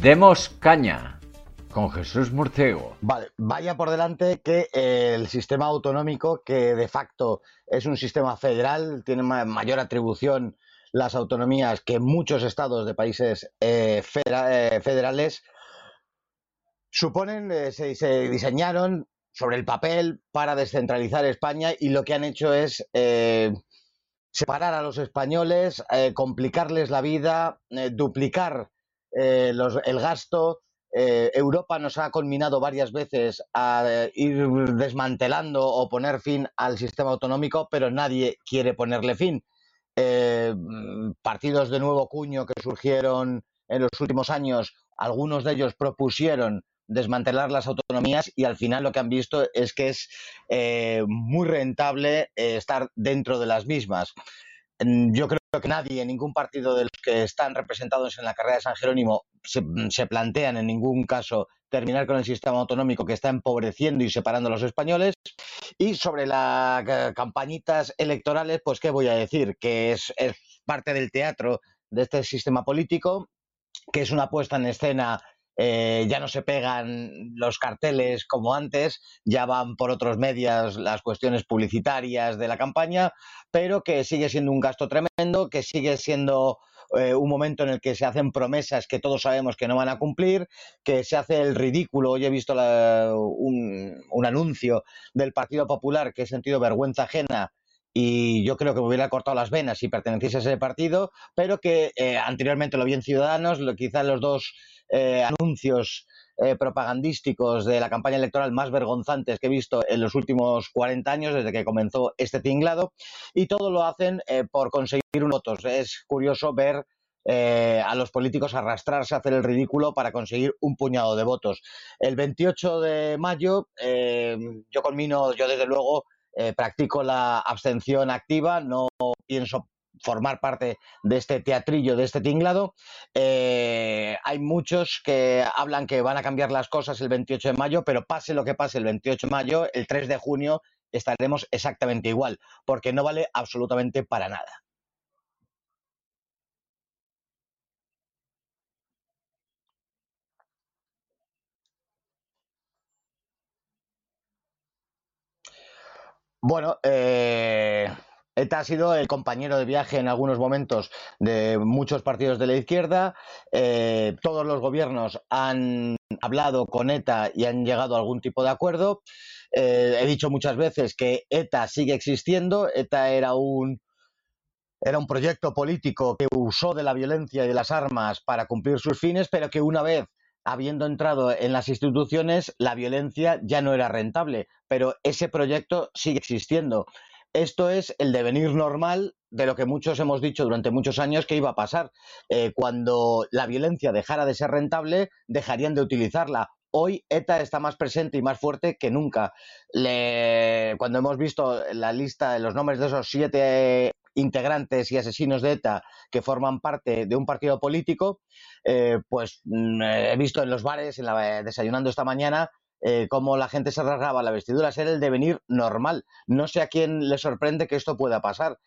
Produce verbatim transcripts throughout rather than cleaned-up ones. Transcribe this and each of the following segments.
Demos caña con Jesús Murcego. Vale, vaya por delante que el sistema autonómico, que de facto es un sistema federal, tiene mayor atribución las autonomías que muchos estados de países eh, federa, eh, federales, suponen, eh, se, se diseñaron sobre el papel para descentralizar España, y lo que han hecho es eh, separar a los españoles, eh, complicarles la vida, eh, duplicar eh, los, el gasto. Eh, Europa nos ha conminado varias veces a eh, ir desmantelando o poner fin al sistema autonómico, pero nadie quiere ponerle fin. Eh, partidos de nuevo cuño que surgieron en los últimos años, algunos de ellos propusieron desmantelar las autonomías, y al final lo que han visto es que es eh, muy rentable eh, estar dentro de las mismas. Yo creo que nadie, ningún partido de los que están representados en la carrera de San Jerónimo se, se plantean en ningún caso terminar con el sistema autonómico, que está empobreciendo y separando a los españoles. Y sobre las campañitas electorales, pues qué voy a decir, que es, es parte del teatro de este sistema político, que es una puesta en escena. Eh, ya no se pegan los carteles como antes, ya van por otros medios las cuestiones publicitarias de la campaña, pero que sigue siendo un gasto tremendo, que sigue siendo eh, un momento en el que se hacen promesas que todos sabemos que no van a cumplir, que se hace el ridículo. Hoy he visto la, un, un anuncio del Partido Popular que he sentido vergüenza ajena, y yo creo que me hubiera cortado las venas si perteneciese a ese partido, pero que eh, anteriormente lo vi en Ciudadanos. Quizás los dos eh, anuncios eh, propagandísticos de la campaña electoral más vergonzantes que he visto en los últimos cuarenta años, desde que comenzó este tinglado, y todo lo hacen eh, por conseguir votos. Es curioso ver eh, a los políticos arrastrarse a hacer el ridículo para conseguir un puñado de votos. El veintiocho de mayo, eh, yo conmino, yo desde luego, Eh, practico la abstención activa, no pienso formar parte de este teatrillo, de este tinglado. Eh, hay muchos que hablan que van a cambiar las cosas el veintiocho de mayo, pero pase lo que pase el veintiocho de mayo, el tres de junio estaremos exactamente igual, porque no vale absolutamente para nada. Bueno, eh, E T A ha sido el compañero de viaje en algunos momentos de muchos partidos de la izquierda. Eh, todos los gobiernos han hablado con E T A y han llegado a algún tipo de acuerdo. Eh, he dicho muchas veces que E T A sigue existiendo. E T A era un, era un proyecto político que usó de la violencia y de las armas para cumplir sus fines, pero que una vez habiendo entrado en las instituciones, la violencia ya no era rentable, pero ese proyecto sigue existiendo. Esto es el devenir normal de lo que muchos hemos dicho durante muchos años que iba a pasar. Eh, cuando la violencia dejara de ser rentable, dejarían de utilizarla. Hoy E T A está más presente y más fuerte que nunca. Le... Cuando hemos visto la lista de los nombres de esos siete integrantes y asesinos de E T A que forman parte de un partido político, eh, pues eh, he visto en los bares, en la, eh, desayunando esta mañana, eh, cómo la gente se rasgaba la vestidura. Era el devenir normal. No sé a quién le sorprende que esto pueda pasar.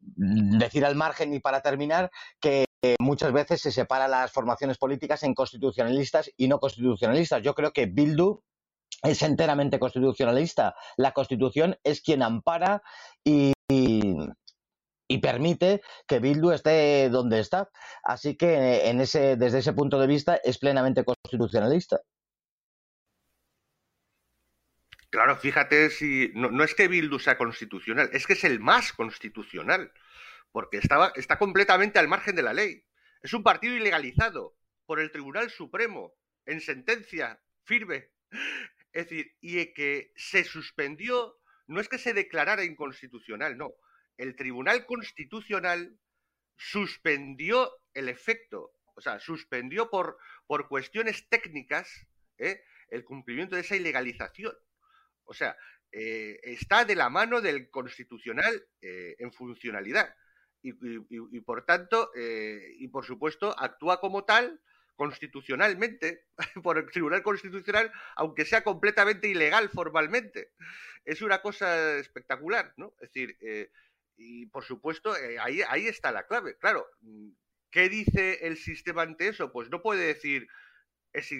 Decir al margen, y para terminar, que Eh, muchas veces se separan las formaciones políticas en constitucionalistas y no constitucionalistas. Yo creo que Bildu es enteramente constitucionalista. La Constitución es quien ampara y, y, y permite que Bildu esté donde está. Así que en ese, desde ese punto de vista es plenamente constitucionalista. Claro, fíjate, si no, no es que Bildu sea constitucional, es que es el más constitucional. Porque estaba, está completamente al margen de la ley. Es un partido ilegalizado por el Tribunal Supremo en sentencia firme. Es decir, y que se suspendió, no es que se declarara inconstitucional, no. El Tribunal Constitucional suspendió el efecto, o sea, suspendió por, por cuestiones técnicas, ¿eh?, el cumplimiento de esa ilegalización. O sea, eh, está de la mano del Constitucional eh, en funcionalidad y, y, y por tanto, eh, y por supuesto, actúa como tal constitucionalmente, por el Tribunal Constitucional, aunque sea completamente ilegal formalmente. Es una cosa espectacular, ¿no? Es decir, eh, y por supuesto, eh, ahí, ahí está la clave. Claro, ¿qué dice el sistema ante eso? Pues no puede decir es,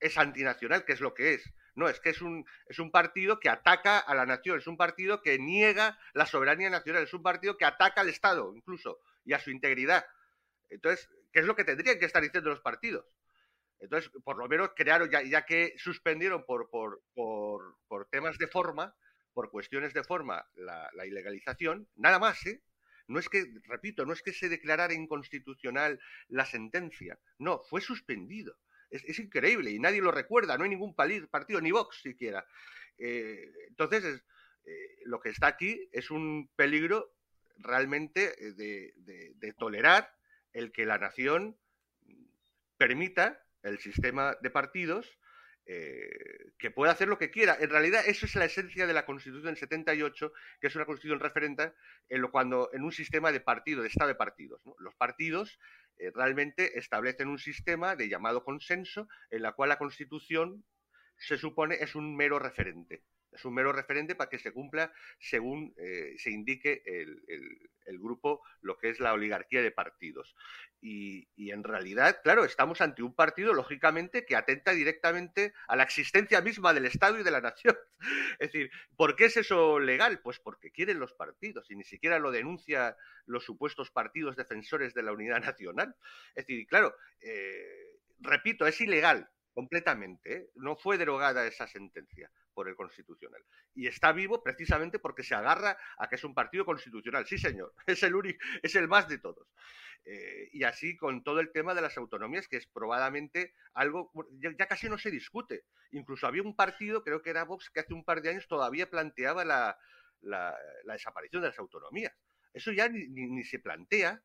es antinacional, que es lo que es. No, es que es un, es un partido que ataca a la nación, es un partido que niega la soberanía nacional, es un partido que ataca al Estado, incluso, y a su integridad. Entonces, que es lo que tendrían que estar diciendo los partidos. Entonces, por lo menos crearon, ya, ya que suspendieron por, por, por, por temas de forma, por cuestiones de forma, la, la ilegalización, nada más, ¿eh? No es que, repito, no es que se declarara inconstitucional la sentencia, no, fue suspendido. Es, es increíble y nadie lo recuerda, no hay ningún partido, ni Vox siquiera. Eh, entonces, es, eh, lo que está aquí es un peligro realmente de, de, de tolerar el que la nación permita el sistema de partidos eh, que pueda hacer lo que quiera. En realidad, eso es la esencia de la Constitución del setenta y ocho, que es una Constitución referente en, lo, cuando, en un sistema de partido, de Estado de partidos, ¿no? Los partidos eh, realmente establecen un sistema de llamado consenso, en la cual la Constitución se supone es un mero referente. Es un mero referente para que se cumpla según eh, se indique el, el, el grupo, lo que es la oligarquía de partidos. Y, y en realidad, claro, estamos ante un partido, lógicamente, que atenta directamente a la existencia misma del Estado y de la nación. Es decir, ¿por qué es eso legal? Pues porque quieren los partidos y ni siquiera lo denuncian los supuestos partidos defensores de la unidad nacional. Es decir, claro, eh, repito, es ilegal completamente, ¿eh? No fue derogada esa sentencia por el Constitucional. Y está vivo precisamente porque se agarra a que es un partido constitucional. Sí, señor, es el único, es el más de todos. Eh, y así con todo el tema de las autonomías, que es probablemente algo, ya, ya casi no se discute. Incluso había un partido, creo que era Vox, que hace un par de años todavía planteaba la, la, la desaparición de las autonomías. Eso ya ni, ni, ni se plantea.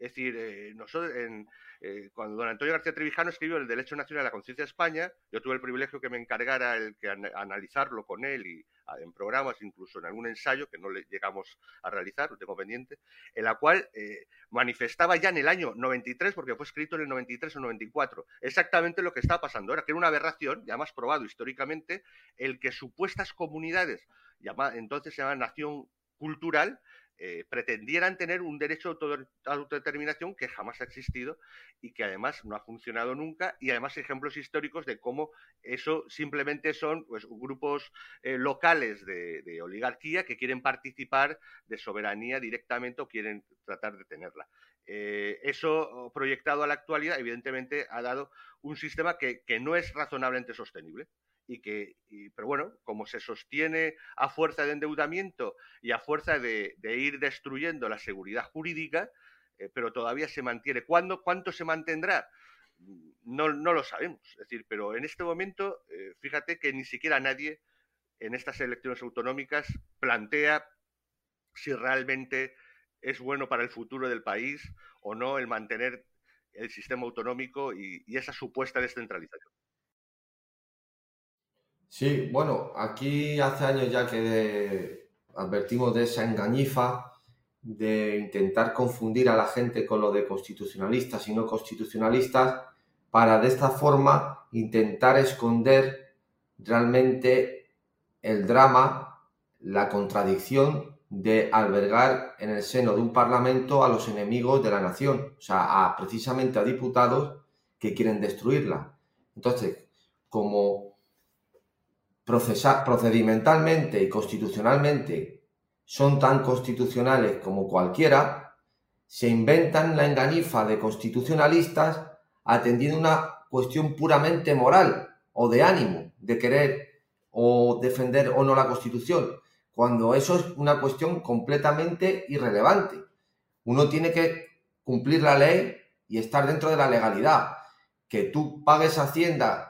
Es decir, eh, nosotros en, eh, cuando don Antonio García Trevijano escribió el Derecho Nacional a la Conciencia de España, yo tuve el privilegio que me encargara el que an analizarlo con él y a, en programas, incluso en algún ensayo que no le llegamos a realizar, lo tengo pendiente, en la cual eh, manifestaba ya en el año noventa y tres, porque fue escrito en el noventa y tres o noventa y cuatro, exactamente lo que está pasando ahora, que era una aberración, ya más probado históricamente, el que supuestas comunidades, llamada, entonces se llamaba nación cultural, Eh, pretendieran tener un derecho de autodeterminación que jamás ha existido y que además no ha funcionado nunca, y además ejemplos históricos de cómo eso simplemente son pues, grupos eh, locales de, de oligarquía que quieren participar de soberanía directamente o quieren tratar de tenerla. Eh, eso proyectado a la actualidad evidentemente ha dado un sistema que, que no es razonablemente sostenible. Y que, y, pero bueno, como se sostiene a fuerza de endeudamiento y a fuerza de, de ir destruyendo la seguridad jurídica, eh, pero todavía se mantiene. ¿Cuándo, ¿Cuánto se mantendrá? No, no lo sabemos. Es decir, pero en este momento, eh, fíjate que ni siquiera nadie en estas elecciones autonómicas plantea si realmente es bueno para el futuro del país o no el mantener el sistema autonómico y, y esa supuesta descentralización. Sí, bueno, aquí hace años ya que de, advertimos de esa engañifa de intentar confundir a la gente con lo de constitucionalistas y no constitucionalistas para de esta forma intentar esconder realmente el drama, la contradicción de albergar en el seno de un parlamento a los enemigos de la nación, o sea, a, precisamente a diputados que quieren destruirla. Entonces, como Procesar, procedimentalmente y constitucionalmente son tan constitucionales como cualquiera, se inventan la enganifa de constitucionalistas atendiendo una cuestión puramente moral o de ánimo, de querer o defender o no la Constitución, cuando eso es una cuestión completamente irrelevante. Uno tiene que cumplir la ley y estar dentro de la legalidad. Que tú pagues Hacienda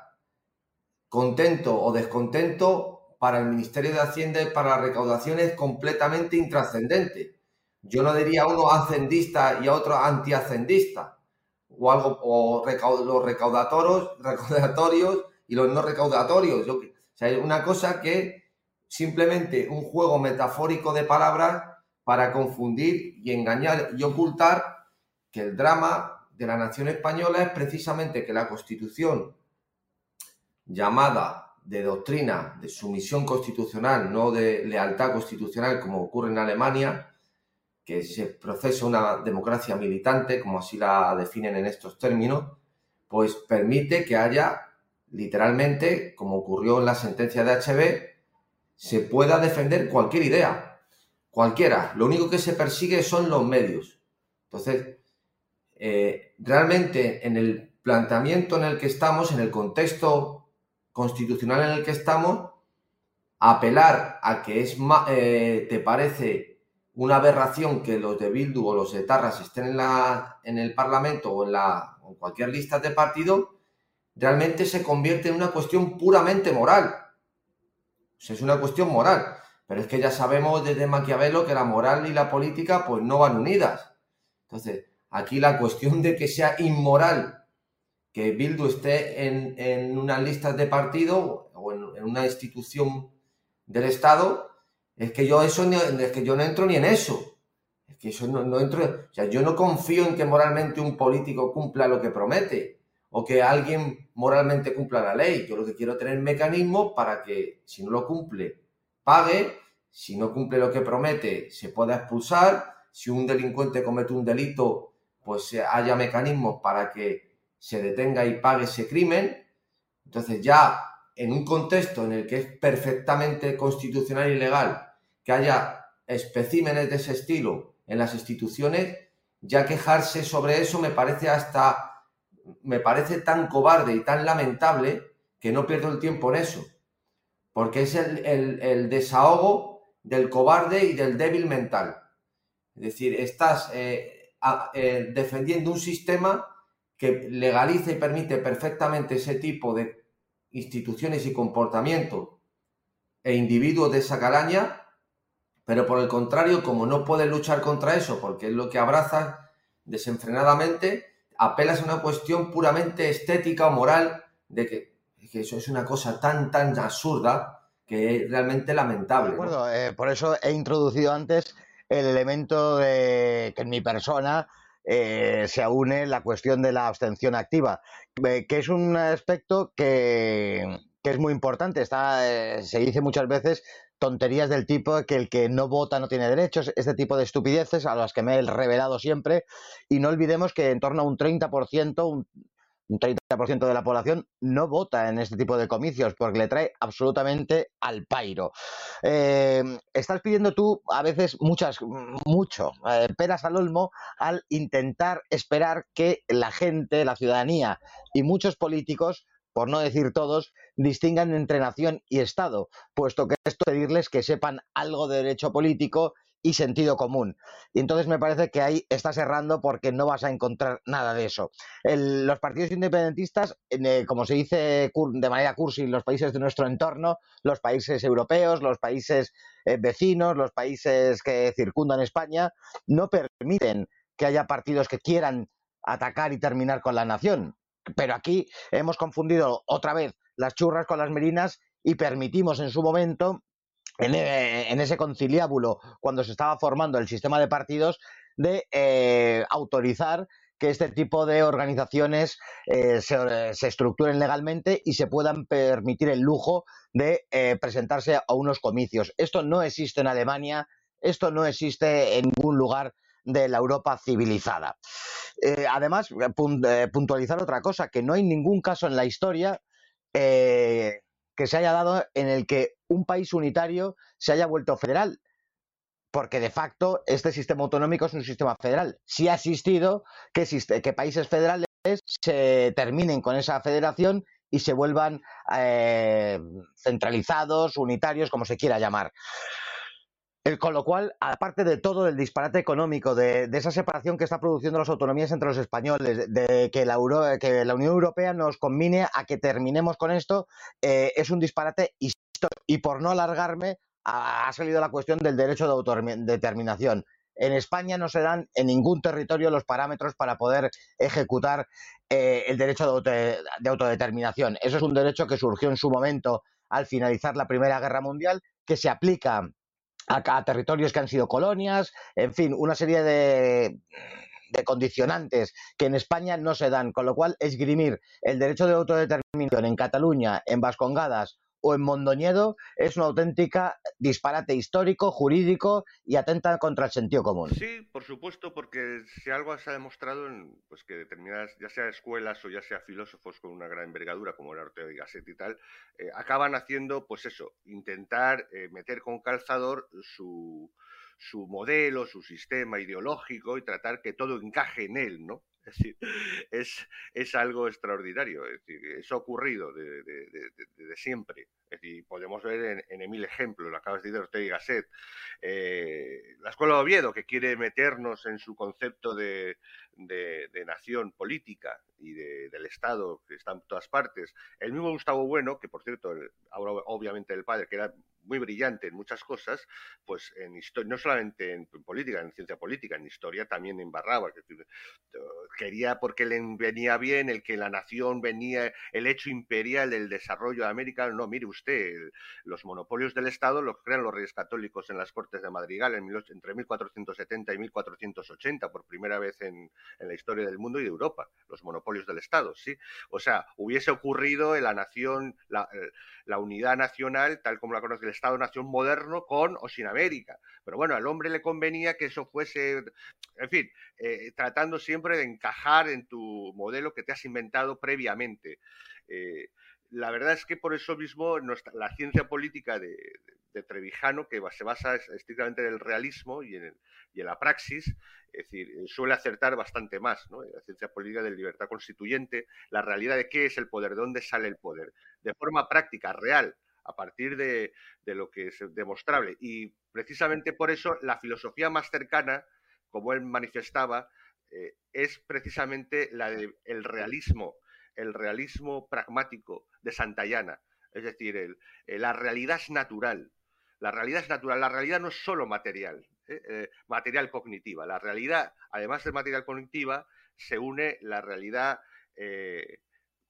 contento o descontento para el Ministerio de Hacienda y para las recaudaciones completamente intrascendente. Yo no diría a uno ascendista y a otro antiascendista, o algo, o recaud, los recaudatorios, recaudatorios y los no recaudatorios. Yo, o sea, es una cosa que simplemente un juego metafórico de palabras para confundir y engañar y ocultar que el drama de la nación española es precisamente que la Constitución, llamada de doctrina, de sumisión constitucional, no de lealtad constitucional como ocurre en Alemania, que se procesa una democracia militante, como así la definen en estos términos, pues permite que haya, literalmente, como ocurrió en la sentencia de H B, se pueda defender cualquier idea, cualquiera. Lo único que se persigue son los medios. Entonces, eh, realmente en el planteamiento en el que estamos, en el contexto constitucional en el que estamos, apelar a que es eh, te parece una aberración que los de Bildu o los etarras estén en, la, en el Parlamento o en, la, en cualquier lista de partido, realmente se convierte en una cuestión puramente moral. O sea, es una cuestión moral. Pero es que ya sabemos desde Maquiavelo que la moral y la política pues no van unidas. Entonces, aquí la cuestión de que sea inmoral que Bildu esté en, en unas listas de partido o en, en una institución del Estado, es que yo eso es que yo no entro ni en eso. Es que eso no, no entro. O sea, yo no confío en que moralmente un político cumpla lo que promete o que alguien moralmente cumpla la ley. Yo lo que quiero es tener mecanismos para que, si no lo cumple, pague. Si no cumple lo que promete, se pueda expulsar. Si un delincuente comete un delito, pues haya mecanismos para que se detenga y pague ese crimen. Entonces, ya en un contexto en el que es perfectamente constitucional y legal que haya especímenes de ese estilo en las instituciones, ya quejarse sobre eso me parece hasta, me parece tan cobarde y tan lamentable que no pierdo el tiempo en eso, porque es el, el, el desahogo del cobarde y del débil mental. Es decir, estás eh, a, eh, defendiendo un sistema que legaliza y permite perfectamente ese tipo de instituciones y comportamientos e individuos de esa calaña. Pero por el contrario, como no puedes luchar contra eso, porque es lo que abrazas desenfrenadamente, apelas a una cuestión puramente estética o moral, de que, que eso es una cosa tan, tan absurda que es realmente lamentable, ¿no? De acuerdo, eh, por eso he introducido antes el elemento de que en mi persona eh, se aúne la cuestión de la abstención activa, eh, que es un aspecto que, que es muy importante. Está, eh, se dice muchas veces tonterías del tipo que el que no vota no tiene derechos, este tipo de estupideces a las que me he revelado siempre, y no olvidemos que en torno a un treinta por ciento, un, un treinta por ciento de la población no vota en este tipo de comicios porque le trae absolutamente al pairo. Eh, estás pidiendo tú a veces muchas, mucho, eh, peras al olmo al intentar esperar que la gente, la ciudadanía y muchos políticos, por no decir todos, distingan entre nación y Estado, puesto que esto es pedirles que sepan algo de derecho político y sentido común. Y entonces me parece que ahí estás errando porque no vas a encontrar nada de eso. El, los partidos independentistas, eh, como se dice de manera cursi en los países de nuestro entorno, los países europeos, los países eh, vecinos, los países que circundan España, no permiten que haya partidos que quieran atacar y terminar con la nación. Pero aquí hemos confundido otra vez las churras con las merinas y permitimos en su momento, en, en ese conciliábulo, cuando se estaba formando el sistema de partidos, de eh, autorizar que este tipo de organizaciones eh, se, se estructuren legalmente y se puedan permitir el lujo de eh, presentarse a unos comicios. Esto no existe en Alemania, esto no existe en ningún lugar de la Europa civilizada. Eh, además, puntualizar otra cosa, que no hay ningún caso en la historia eh, que se haya dado en el que un país unitario se haya vuelto federal, porque de facto este sistema autonómico es un sistema federal. Sí ha existido que, existe, que países federales se terminen con esa federación y se vuelvan eh, centralizados, unitarios, como se quiera llamar. Eh, con lo cual, aparte de todo el disparate económico, de, de esa separación que está produciendo las autonomías entre los españoles, de, de que, la Euro, que la Unión Europea nos conmine a que terminemos con esto, eh, es un disparate histórico. Y por no alargarme, ha, ha salido la cuestión del derecho de autodeterminación. En España no se dan en ningún territorio los parámetros para poder ejecutar eh, el derecho de, auto, de autodeterminación. Eso es un derecho que surgió en su momento al finalizar la Primera Guerra Mundial, que se aplica a, a territorios que han sido colonias, en fin, una serie de, de condicionantes que en España no se dan. Con lo cual, esgrimir el derecho de autodeterminación en Cataluña, en Vascongadas o en Mondoñedo es una auténtica disparate histórico, jurídico y atenta contra el sentido común. Sí, por supuesto, porque si algo se ha demostrado, en, pues que determinadas, ya sea escuelas o ya sea filósofos con una gran envergadura, como el Ortega y Gasset y tal, eh, acaban haciendo, pues eso, intentar eh, meter con calzador su, su modelo, su sistema ideológico y tratar que todo encaje en él, ¿no? Es decir, es, es algo extraordinario, es decir, eso ha ocurrido de, de, de, de siempre. Es decir, podemos ver en, en Emil ejemplo, lo acabas de decir, Ortega y Gasset, eh, la Escuela de Oviedo, que quiere meternos en su concepto de, de, de nación política y de, del Estado, que está en todas partes. El mismo Gustavo Bueno, que por cierto, el, ahora obviamente el padre, que era muy brillante en muchas cosas, pues en historia, no solamente en, en política, en ciencia política, en historia también embarraba. Que, quería, porque le venía bien el que la nación venía, el hecho imperial, el desarrollo de América. No, mire usted, los monopolios del Estado los crean los Reyes Católicos en las Cortes de Madrigal en, entre mil cuatrocientos setenta y mil cuatrocientos ochenta, por primera vez en, en la historia del mundo y de Europa, los monopolios del Estado, ¿sí? O sea, hubiese ocurrido en la nación, la, la unidad nacional, tal como la conoce el Estado-nación moderno, con o sin América. Pero bueno, al hombre le convenía que eso fuese, en fin, eh, tratando siempre de encajar en tu modelo que te has inventado previamente. Eh, la verdad es que por eso mismo nuestra, la ciencia política de, de Trevijano, que se basa estrictamente en el realismo y en, el, y en la praxis, es decir, suele acertar bastante más, ¿no? La ciencia política de libertad constituyente, la realidad de qué es el poder, de dónde sale el poder, de forma práctica, real, a partir de, de lo que es demostrable. Y precisamente por eso la filosofía más cercana, como él manifestaba, eh, es precisamente la del realismo, el realismo pragmático de Santayana. Es decir, el, el, la realidad es natural. La realidad es natural, la realidad no es solo material, eh, eh, material cognitiva. La realidad, además de material cognitiva, se une la realidad eh,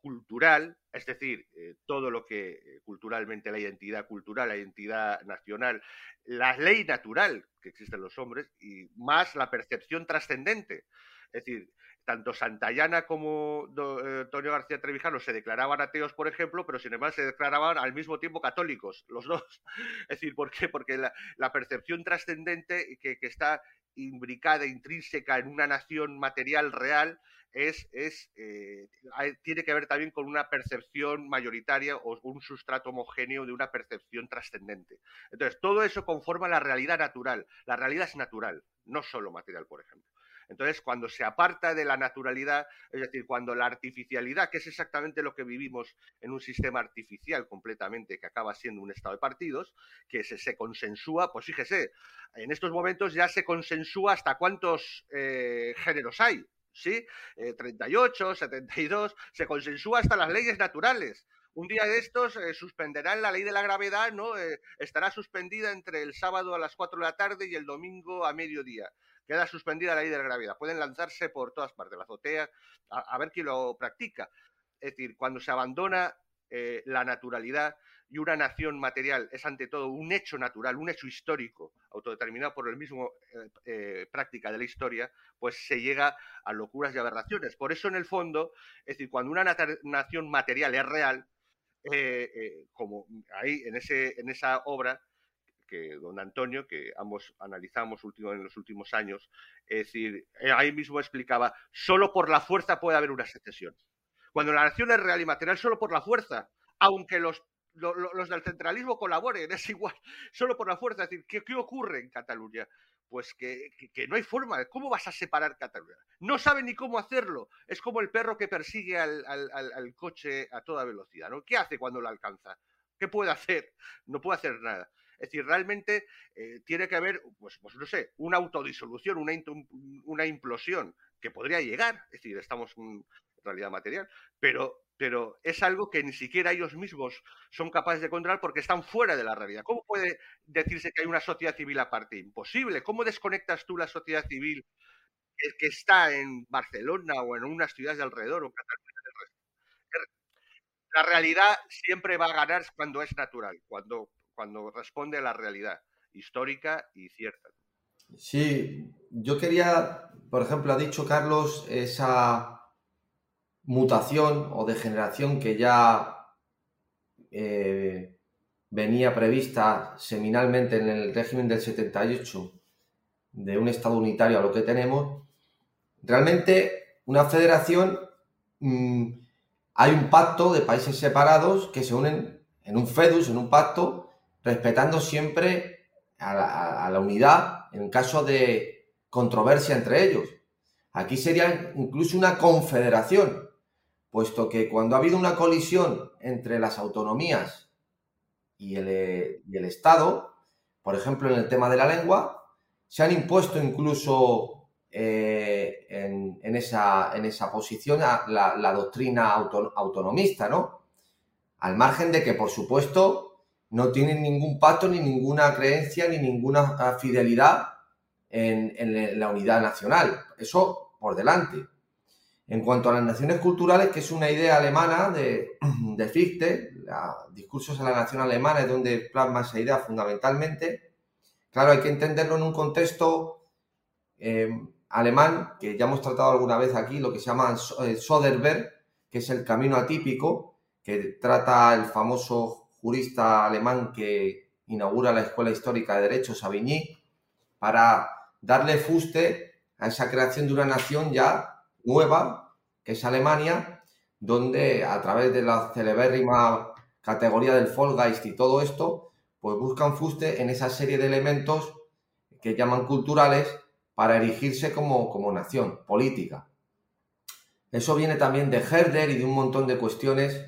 cultural, es decir, eh, todo lo que eh, culturalmente la identidad cultural, la identidad nacional, la ley natural que existe en los hombres y más la percepción trascendente. Es decir, tanto Santayana como eh, Antonio García Trevijano se declaraban ateos, por ejemplo, pero sin embargo se declaraban al mismo tiempo católicos, los dos. Es decir, ¿por qué? Porque la, la percepción trascendente que, que está imbricada, intrínseca en una nación material real, es, es eh, tiene que ver también con una percepción mayoritaria o un sustrato homogéneo de una percepción trascendente. Entonces, todo eso conforma la realidad natural. La realidad es natural, no solo material, por ejemplo. Entonces, cuando se aparta de la naturalidad, es decir, cuando la artificialidad, que es exactamente lo que vivimos en un sistema artificial completamente, que acaba siendo un estado de partidos, que se, se consensúa, pues fíjese, en estos momentos ya se consensúa hasta cuántos eh, géneros hay, ¿sí? Eh, treinta y ocho, setenta y dos, se consensúa hasta las leyes naturales. Un día de estos eh, suspenderán la ley de la gravedad, ¿no? Eh, estará suspendida entre el sábado a las cuatro de la tarde y el domingo a mediodía. Queda suspendida la ley de la gravedad. Pueden lanzarse por todas partes, la azotea, a, a ver quién lo practica. Es decir, cuando se abandona eh, la naturalidad y una nación material es ante todo un hecho natural, un hecho histórico, autodeterminado por el mismo eh, eh, práctica de la historia, pues se llega a locuras y aberraciones. Por eso, en el fondo, es decir, cuando una nación material es real, eh, eh, como ahí en, ese, en esa obra, que don Antonio, que ambos analizamos último, en los últimos años, es decir, ahí mismo explicaba, solo por la fuerza puede haber una secesión. Cuando la nación es real y material, solo por la fuerza, aunque los, los, los del centralismo colaboren, es igual, solo por la fuerza. Es decir, ¿qué, qué ocurre en Cataluña? Pues que, que, que no hay forma. ¿Cómo vas a separar Cataluña? No saben ni cómo hacerlo. Es como el perro que persigue al, al, al, al coche a toda velocidad, ¿no? ¿Qué hace cuando lo alcanza? ¿Qué puede hacer? No puede hacer nada. Es decir, realmente eh, tiene que haber, pues, pues no sé, una autodisolución, una, una implosión que podría llegar, es decir, estamos en realidad material, pero, pero es algo que ni siquiera ellos mismos son capaces de controlar porque están fuera de la realidad. ¿Cómo puede decirse que hay una sociedad civil aparte? Imposible. ¿Cómo desconectas tú la sociedad civil que, que está en Barcelona o en unas ciudades de alrededor o Cataluña del resto? La realidad siempre va a ganar cuando es natural, cuando, cuando responde a la realidad histórica y cierta. Sí, yo quería, por ejemplo, ha dicho Carlos esa mutación o degeneración que ya eh, venía prevista seminalmente en el régimen del setenta y ocho, de un Estado unitario a lo que tenemos. Realmente, una federación, mmm, hay un pacto de países separados que se unen en un fedus, en un pacto, respetando siempre a la, a la unidad, en caso de controversia entre ellos. Aquí sería incluso una confederación, puesto que cuando ha habido una colisión entre las autonomías y el, y el Estado, por ejemplo, en el tema de la lengua, se han impuesto incluso eh, en, en, esa, en esa posición a la, la doctrina auto, autonomista, ¿no? Al margen de que, por supuesto, no tienen ningún pacto, ni ninguna creencia, ni ninguna fidelidad en, en la unidad nacional. Eso por delante. En cuanto a las naciones culturales, que es una idea alemana de, de Fichte, la, discursos a la nación alemana es donde plasma esa idea fundamentalmente. Claro, hay que entenderlo en un contexto eh, alemán, que ya hemos tratado alguna vez aquí, lo que se llama Soderberg, que es el camino atípico, que trata el famoso jurista alemán que inaugura la Escuela Histórica de Derecho, Savigny, para darle fuste a esa creación de una nación ya nueva, que es Alemania, donde a través de la celebérrima categoría del Folgeist y todo esto, pues buscan fuste en esa serie de elementos que llaman culturales para erigirse como, como nación política. Eso viene también de Herder y de un montón de cuestiones,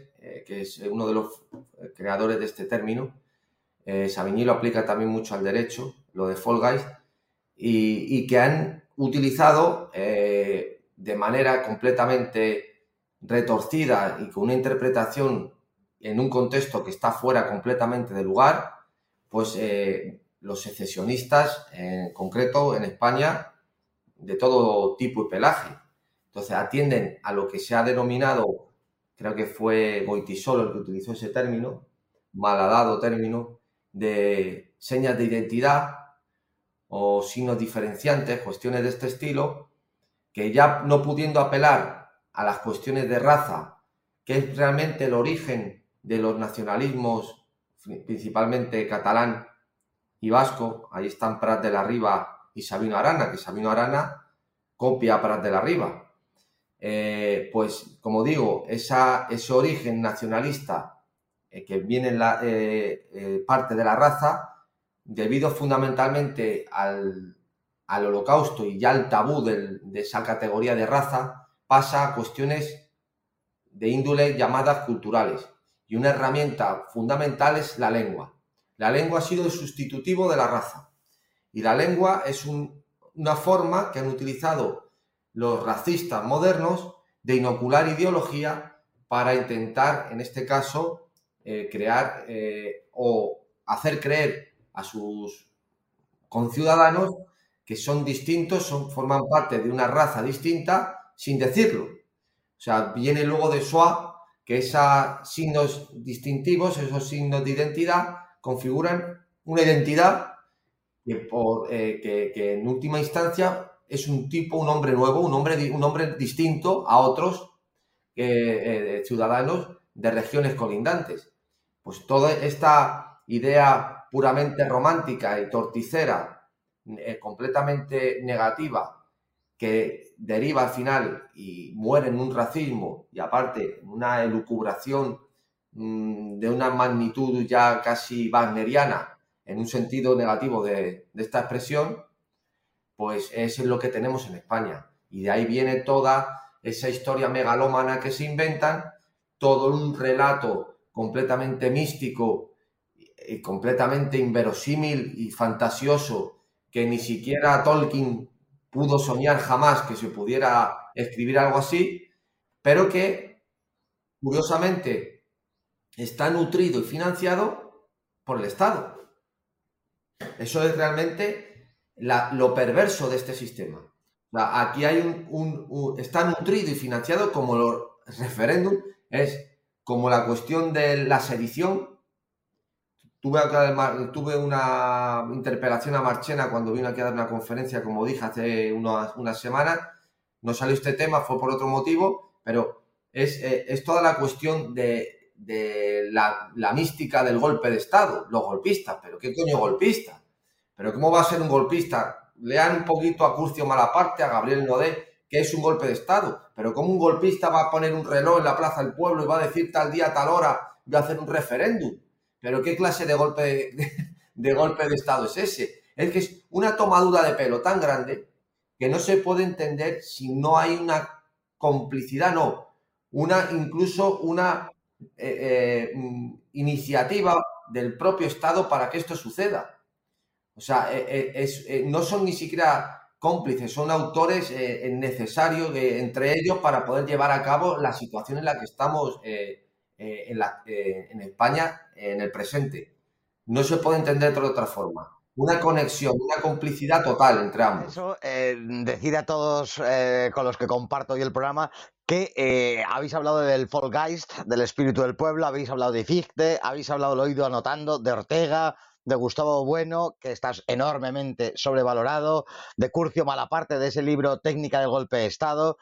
que es uno de los creadores de este término. Eh, Savigny lo aplica también mucho al derecho, lo de Volksgeist, y, y que han utilizado eh, de manera completamente retorcida y con una interpretación en un contexto que está fuera completamente de lugar, pues eh, los secesionistas, en concreto en España, de todo tipo y pelaje. Entonces atienden a lo que se ha denominado, creo que fue Goitisolo el que utilizó ese término, malhadado término, de señas de identidad o signos diferenciantes, cuestiones de este estilo, que ya no pudiendo apelar a las cuestiones de raza, que es realmente el origen de los nacionalismos, principalmente catalán y vasco, ahí están Prat de la Riva y Sabino Arana, que Sabino Arana copia a Prat de la Riva. Eh, pues, como digo, esa, ese origen nacionalista eh, que viene en la eh, eh, parte de la raza, debido fundamentalmente al, al holocausto y ya al tabú del, de esa categoría de raza, pasa a cuestiones de índole llamadas culturales. Y una herramienta fundamental es la lengua. La lengua ha sido el sustitutivo de la raza. Y la lengua es un, una forma que han utilizado los racistas modernos de inocular ideología para intentar, en este caso, eh, crear eh, o hacer creer a sus conciudadanos que son distintos, son, forman parte de una raza distinta, sin decirlo. O sea, viene luego de Schwab que esos signos distintivos, esos signos de identidad, configuran una identidad que, por, eh, que, que en última instancia es un tipo, un hombre nuevo, un hombre, un hombre distinto a otros eh, eh, ciudadanos de regiones colindantes. Pues toda esta idea puramente romántica y torticera, eh, completamente negativa, que deriva al final y muere en un racismo y aparte una elucubración mmm, de una magnitud ya casi wagneriana, en un sentido negativo de, de esta expresión, pues eso es lo que tenemos en España. Y de ahí viene toda esa historia megalómana que se inventan, todo un relato completamente místico eh, completamente inverosímil y fantasioso que ni siquiera Tolkien pudo soñar jamás que se pudiera escribir algo así, pero que, curiosamente, está nutrido y financiado por el Estado. Eso es realmente la, lo perverso de este sistema. O sea, aquí hay un, un, un... está nutrido y financiado como el referéndum, es como la cuestión de la sedición. Tuve, tuve una interpelación a Marchena cuando vino aquí a dar una conferencia, como dije, hace unas, unas semanas. No salió este tema, fue por otro motivo, pero es, eh, es toda la cuestión de, de la, la mística del golpe de Estado, los golpistas. ¿Pero qué coño golpista? ¿Pero cómo va a ser un golpista? Lean un poquito a Curcio Malaparte, a Gabriel Nodé, que es un golpe de Estado. ¿Pero cómo un golpista va a poner un reloj en la plaza del pueblo y va a decir tal día, tal hora, voy a hacer un referéndum? ¿Pero qué clase de golpe de, de, de golpe de Estado es ese? Es que es una tomadura de pelo tan grande que no se puede entender si no hay una complicidad, no, una incluso una eh, eh, iniciativa del propio Estado para que esto suceda. O sea, eh, eh, es, eh, no son ni siquiera cómplices, son autores eh, necesarios de, entre ellos para poder llevar a cabo la situación en la que estamos eh, Eh, en, la, eh, en España, eh, en el presente. No se puede entender de otra forma. Una conexión, una complicidad total entre ambos. Eso, eh, decir a todos eh, con los que comparto hoy el programa que eh, habéis hablado del Folgeist, del espíritu del pueblo, habéis hablado de Fichte, habéis hablado, lo he ido anotando, de Ortega, de Gustavo Bueno, que estás enormemente sobrevalorado, de Curcio Malaparte, de ese libro Técnica del golpe de Estado,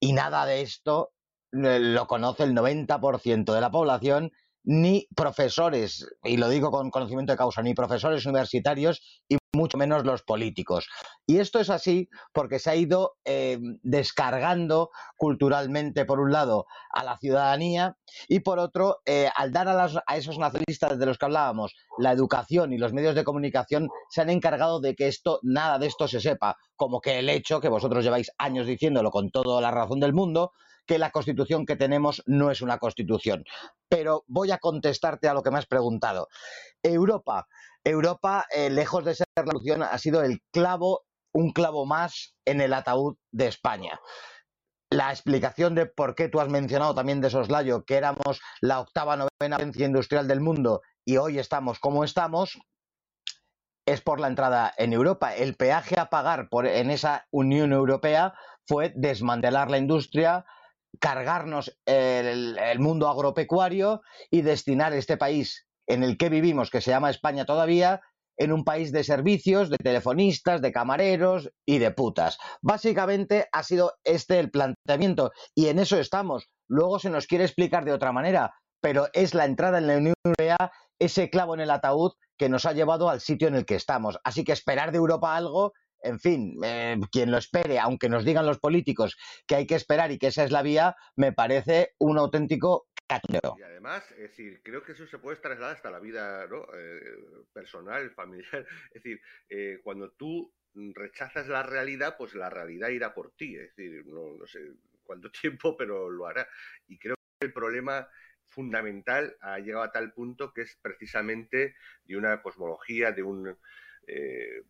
y nada de esto lo conoce el noventa por ciento de la población, ni profesores, y lo digo con conocimiento de causa, ni profesores universitarios y mucho menos los políticos. Y esto es así porque se ha ido eh, descargando culturalmente, por un lado, a la ciudadanía y, por otro, eh, al dar a, las, a esos nacionalistas de los que hablábamos la educación y los medios de comunicación, se han encargado de que esto, nada de esto se sepa, como que el hecho, que vosotros lleváis años diciéndolo con toda la razón del mundo, que la Constitución que tenemos no es una Constitución. Pero voy a contestarte a lo que me has preguntado. Europa, Europa eh, lejos de ser la solución, ha sido el clavo, un clavo más en el ataúd de España. La explicación de por qué tú has mencionado también de soslayo que éramos la octava, novena potencia industrial del mundo y hoy estamos como estamos, es por la entrada en Europa. El peaje a pagar por, en esa Unión Europea fue desmantelar la industria, cargarnos el, el mundo agropecuario y destinar este país en el que vivimos, que se llama España todavía, en un país de servicios, de telefonistas, de camareros y de putas. Básicamente ha sido este el planteamiento y en eso estamos. Luego se nos quiere explicar de otra manera, pero es la entrada en la Unión Europea, ese clavo en el ataúd que nos ha llevado al sitio en el que estamos. Así que esperar de Europa algo... En fin, eh, quien lo espere, aunque nos digan los políticos que hay que esperar y que esa es la vía, me parece un auténtico catero. Y además, es decir, creo que eso se puede trasladar hasta la vida, ¿no? eh, personal, familiar. Es decir, eh, cuando tú rechazas la realidad, pues la realidad irá por ti. Es decir, no, no sé cuánto tiempo, pero lo hará. Y creo que el problema fundamental ha llegado a tal punto que es precisamente de una cosmología, de un... Eh,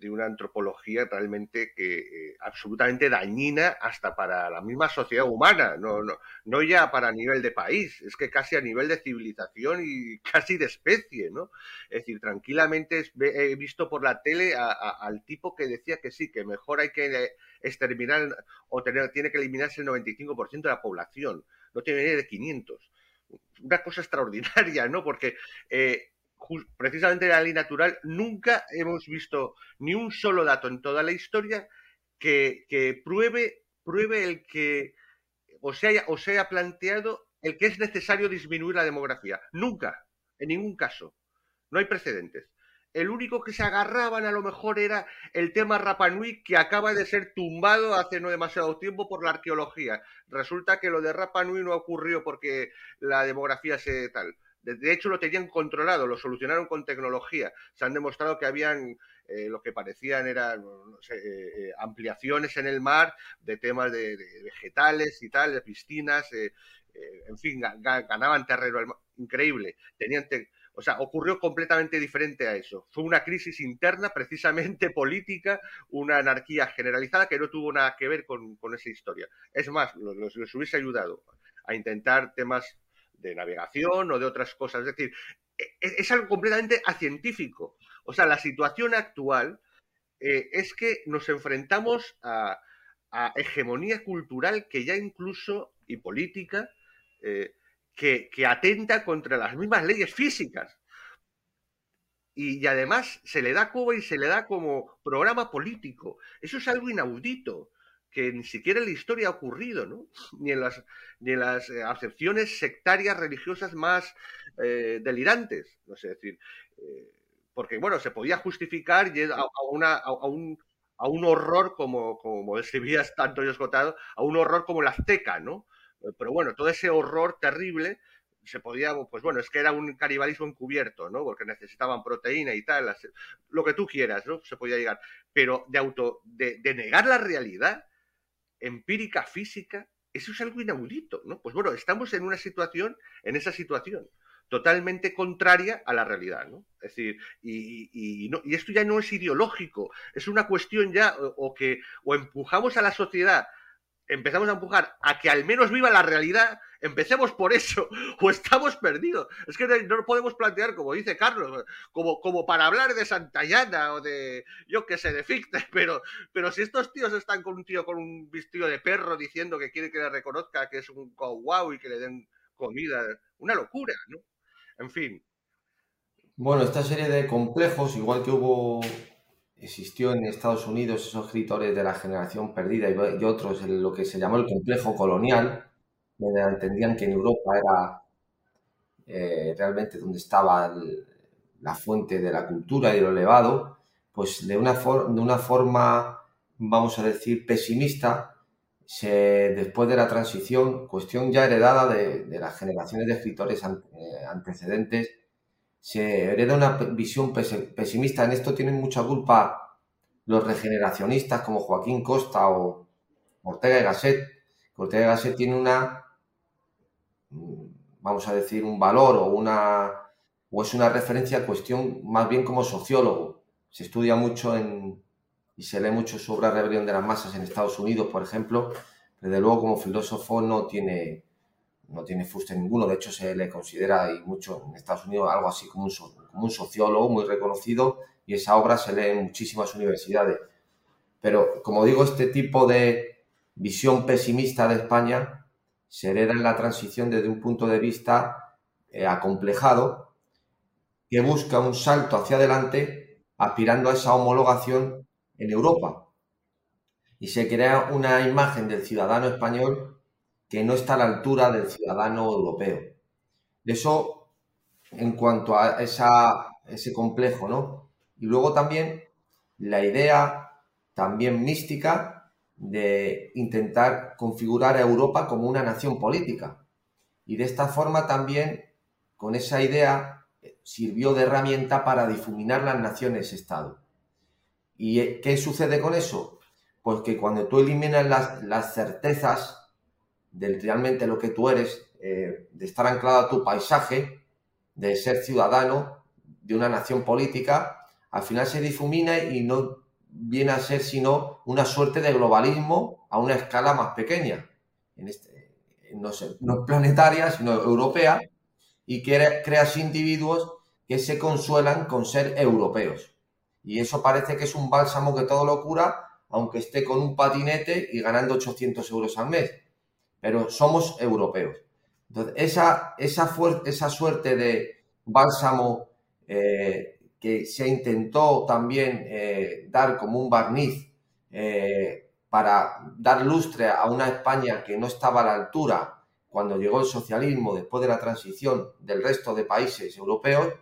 de una antropología realmente que eh, absolutamente dañina hasta para la misma sociedad humana, no, no, no ya para nivel de país, es que casi a nivel de civilización y casi de especie, ¿no? Es decir, tranquilamente he visto por la tele a, a, al tipo que decía que sí, que mejor hay que exterminar o tener, tiene que eliminarse el noventa y cinco por ciento de la población, no tiene ni de quinientos. Una cosa extraordinaria, ¿no? Porque... Eh, precisamente la ley natural, nunca hemos visto ni un solo dato en toda la historia que, que pruebe, pruebe el que o se, haya, o se haya planteado el que es necesario disminuir la demografía. Nunca, en ningún caso. No hay precedentes. El único que se agarraban a lo mejor era el tema Rapa Nui, que acaba de ser tumbado hace no demasiado tiempo por la arqueología. Resulta que lo de Rapa Nui no ocurrió porque la demografía se tal... De hecho, lo tenían controlado, lo solucionaron con tecnología. Se han demostrado que habían, eh, lo que parecían eran no sé, eh, ampliaciones en el mar de temas de, de vegetales y tal, de piscinas, eh, eh, en fin, ganaban terreno. Increíble. Tenían te O sea, ocurrió completamente diferente a eso. Fue una crisis interna, precisamente política, una anarquía generalizada que no tuvo nada que ver con, con esa historia. Es más, los, los hubiese ayudado a intentar temas de navegación o de otras cosas. Es decir, es, es algo completamente acientífico. O sea, la situación actual eh, es que nos enfrentamos a, a hegemonía cultural que ya incluso, y política, eh, Que, que atenta contra las mismas leyes físicas. Y, y además se le da coba y se le da como programa político. Eso es algo inaudito, que ni siquiera en la historia ha ocurrido, ¿no? Ni en las, ni en las eh, acepciones sectarias religiosas más eh, delirantes. No sé, es decir, eh, porque, bueno, se podía justificar a, a, una, a, a, un, a un horror, como, como describías tanto yo esgotado, a un horror como el azteca, ¿no? Pero bueno, todo ese horror terrible se podía, pues bueno, es que era un canibalismo encubierto, ¿no? Porque necesitaban proteína y tal, lo que tú quieras, ¿no? Se podía llegar. Pero de auto, de, de negar la realidad empírica, física, eso es algo inaudito, ¿no? Pues bueno, estamos en una situación, en esa situación, totalmente contraria a la realidad, ¿no? Es decir, y, y, y, no, y esto ya no es ideológico, es una cuestión ya, o, o que, o empujamos a la sociedad. Empezamos a empujar a que al menos viva la realidad, empecemos por eso, o estamos perdidos. Es que no podemos plantear, como dice Carlos, como, como para hablar de Santayana o de, yo qué sé, de Fichte, pero, pero si estos tíos están con un tío con un vestido de perro diciendo que quiere que le reconozca que es un guau y que le den comida, una locura, ¿no? En fin. Bueno, esta serie de complejos, igual que hubo... Existió en Estados Unidos esos escritores de la generación perdida y otros en lo que se llamó el complejo colonial, donde entendían que en Europa era eh, realmente donde estaba el, la fuente de la cultura y lo elevado, pues de una, for de una forma, vamos a decir, pesimista, se, después de la transición, cuestión ya heredada de, de las generaciones de escritores ante antecedentes, se hereda una visión pesimista. En esto tienen mucha culpa los regeneracionistas como Joaquín Costa o Ortega y Gasset. Ortega y Gasset tiene una, vamos a decir, un valor o una o es una referencia a cuestión más bien como sociólogo. Se estudia mucho en, y se lee mucho sobre la rebelión de las masas en Estados Unidos, por ejemplo. Desde luego, como filósofo no tiene... no tiene fuste ninguno, de hecho se le considera, y mucho en Estados Unidos, algo así como un, so, como un sociólogo muy reconocido, y esa obra se lee en muchísimas universidades. Pero, como digo, este tipo de visión pesimista de España se hereda en la transición desde un punto de vista eh, acomplejado, que busca un salto hacia adelante aspirando a esa homologación en Europa. Y se crea una imagen del ciudadano español que no está a la altura del ciudadano europeo. De eso, en cuanto a esa, ese complejo, ¿no? Y luego también la idea, también mística, de intentar configurar a Europa como una nación política. Y de esta forma también, con esa idea, sirvió de herramienta para difuminar las naciones-estado. ¿Y qué sucede con eso? Pues que cuando tú eliminas las, las certezas de realmente lo que tú eres, eh, de estar anclado a tu paisaje, de ser ciudadano de una nación política, al final se difumina y no viene a ser sino una suerte de globalismo a una escala más pequeña, en este, no sé, no planetaria, sino europea, y que creas individuos que se consuelan con ser europeos. Y eso parece que es un bálsamo que todo lo cura, aunque esté con un patinete y ganando ochocientos euros al mes. Pero somos europeos. Entonces, esa, esa, esa suerte de bálsamo eh, que se intentó también eh, dar como un barniz eh, para dar lustre a una España que no estaba a la altura cuando llegó el socialismo después de la transición del resto de países europeos,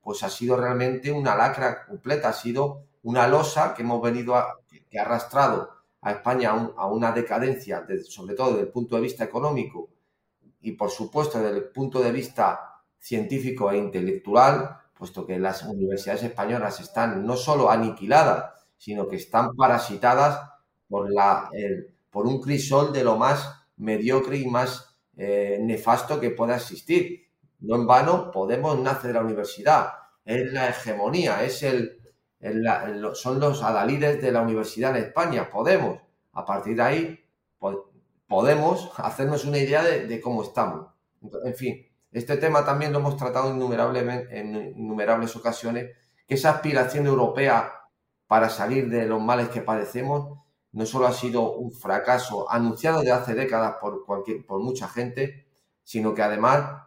pues ha sido realmente una lacra completa, ha sido una losa que hemos venido a, que ha arrastrado a España a una decadencia, sobre todo desde el punto de vista económico y, por supuesto, desde el punto de vista científico e intelectual, puesto que las universidades españolas están no solo aniquiladas, sino que están parasitadas por, la, el, por un crisol de lo más mediocre y más eh, nefasto que pueda existir. No en vano, Podemos nace de la universidad, es la hegemonía, es el, el, el son los adalides de la universidad en España, Podemos. A partir de ahí po podemos hacernos una idea de, de cómo estamos. En fin, este tema también lo hemos tratado innumerables, en innumerables ocasiones, que esa aspiración europea para salir de los males que padecemos no solo ha sido un fracaso anunciado de hace décadas por, cualquier, por mucha gente, sino que además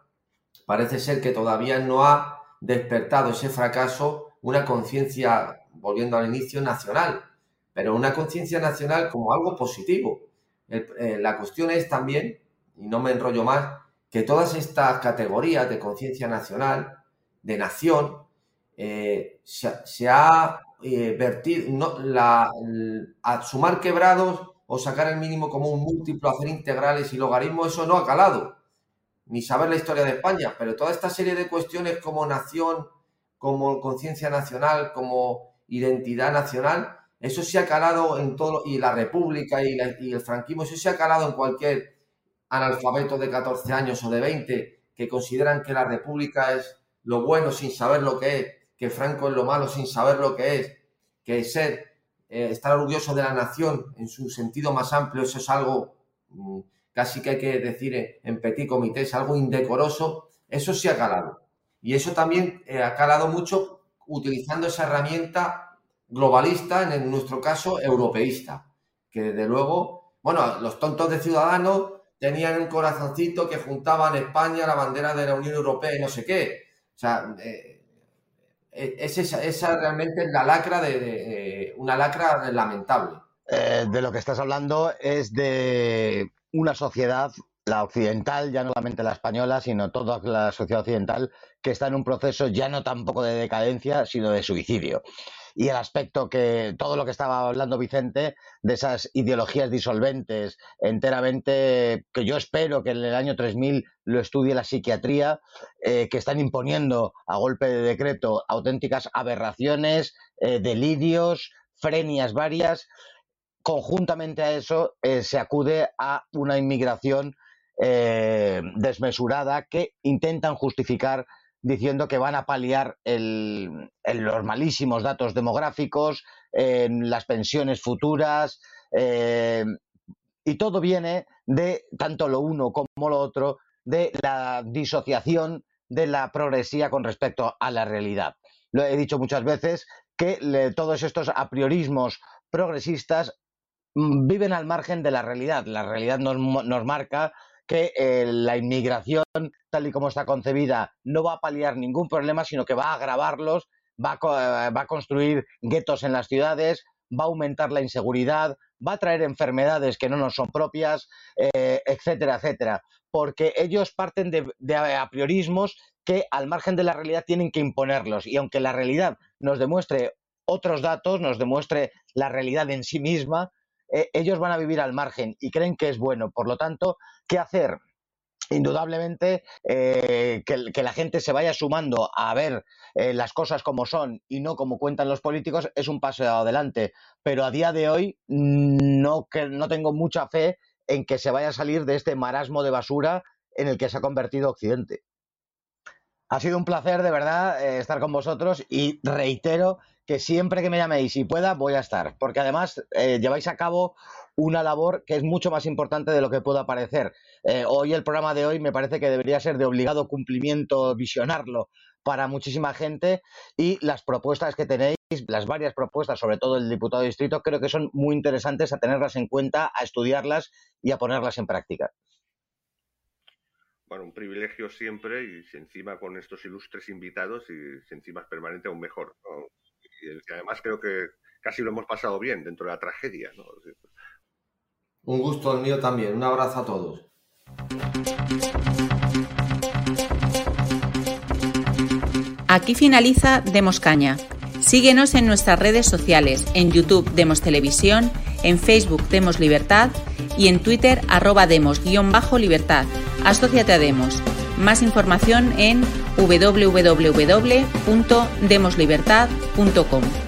parece ser que todavía no ha despertado ese fracaso una conciencia, volviendo al inicio, nacional, pero una conciencia nacional como algo positivo. El, eh, la cuestión es también, y no me enrollo más, que todas estas categorías de conciencia nacional, de nación, eh, se, se ha eh, vertido, no, la, el, a sumar quebrados o sacar el mínimo común múltiplo, hacer integrales y logaritmos, eso no ha calado. Ni saber la historia de España, pero toda esta serie de cuestiones como nación, como conciencia nacional, como identidad nacional, eso se ha calado en todo, y la república y, la, y el franquismo, eso se ha calado en cualquier analfabeto de catorce años o de veinte que consideran que la república es lo bueno sin saber lo que es, que Franco es lo malo sin saber lo que es, que ser, eh, estar orgulloso de la nación en su sentido más amplio, eso es algo... Mm, casi que hay que decir en petit comité, es algo indecoroso, eso sí ha calado. Y eso también eh, ha calado mucho utilizando esa herramienta globalista, en nuestro caso europeísta, que desde luego, bueno, los tontos de Ciudadanos tenían un corazoncito que juntaban España, la bandera de la Unión Europea y no sé qué. O sea, eh, es esa, esa realmente es la lacra de, de eh, una lacra lamentable. Eh, de lo que estás hablando es de... una sociedad, la occidental, ya no solamente la española, sino toda la sociedad occidental, que está en un proceso ya no tampoco de decadencia, sino de suicidio. Y el aspecto que, todo lo que estaba hablando Vicente, de esas ideologías disolventes, enteramente, que yo espero que en el año tres mil lo estudie la psiquiatría, eh, que están imponiendo a golpe de decreto auténticas aberraciones, eh, delirios, frenias varias... Conjuntamente a eso eh, se acude a una inmigración eh, desmesurada que intentan justificar diciendo que van a paliar el, el, los malísimos datos demográficos, eh, las pensiones futuras eh, y todo viene de tanto lo uno como lo otro, de la disociación de la progresía con respecto a la realidad. Lo he dicho muchas veces que le, todos estos apriorismos progresistas viven al margen de la realidad. La realidad nos, nos marca que eh, la inmigración, tal y como está concebida, no va a paliar ningún problema, sino que va a agravarlos, va a, va a construir guetos en las ciudades, va a aumentar la inseguridad, va a traer enfermedades que no nos son propias, eh, etcétera, etcétera. Porque ellos parten de, de apriorismos que al margen de la realidad tienen que imponerlos. Y aunque la realidad nos demuestre otros datos, nos demuestre la realidad en sí misma, Eh, ellos van a vivir al margen y creen que es bueno. Por lo tanto, ¿qué hacer? Indudablemente eh, que, que la gente se vaya sumando a ver eh, las cosas como son y no como cuentan los políticos es un paso adelante. Pero a día de hoy no, que, no tengo mucha fe en que se vaya a salir de este marasmo de basura en el que se ha convertido Occidente. Ha sido un placer, de verdad, eh, estar con vosotros y reitero que siempre que me llaméis y pueda voy a estar, porque además eh, lleváis a cabo una labor que es mucho más importante de lo que pueda parecer. Eh, hoy el programa de hoy me parece que debería ser de obligado cumplimiento visionarlo para muchísima gente y las propuestas que tenéis, las varias propuestas, sobre todo el diputado de distrito, creo que son muy interesantes a tenerlas en cuenta, a estudiarlas y a ponerlas en práctica. Bueno, un privilegio siempre y encima con estos ilustres invitados y encima es permanente aún mejor, ¿no? Y además creo que casi lo hemos pasado bien dentro de la tragedia, ¿no? Un gusto el mío también. Un abrazo a todos. Aquí finaliza Demos Caña. Síguenos en nuestras redes sociales, en YouTube Demos Televisión, en Facebook Demos Libertad y en Twitter arroba demos-libertad. Asóciate a Demos. Más información en doble u doble u doble u punto demos libertad punto com.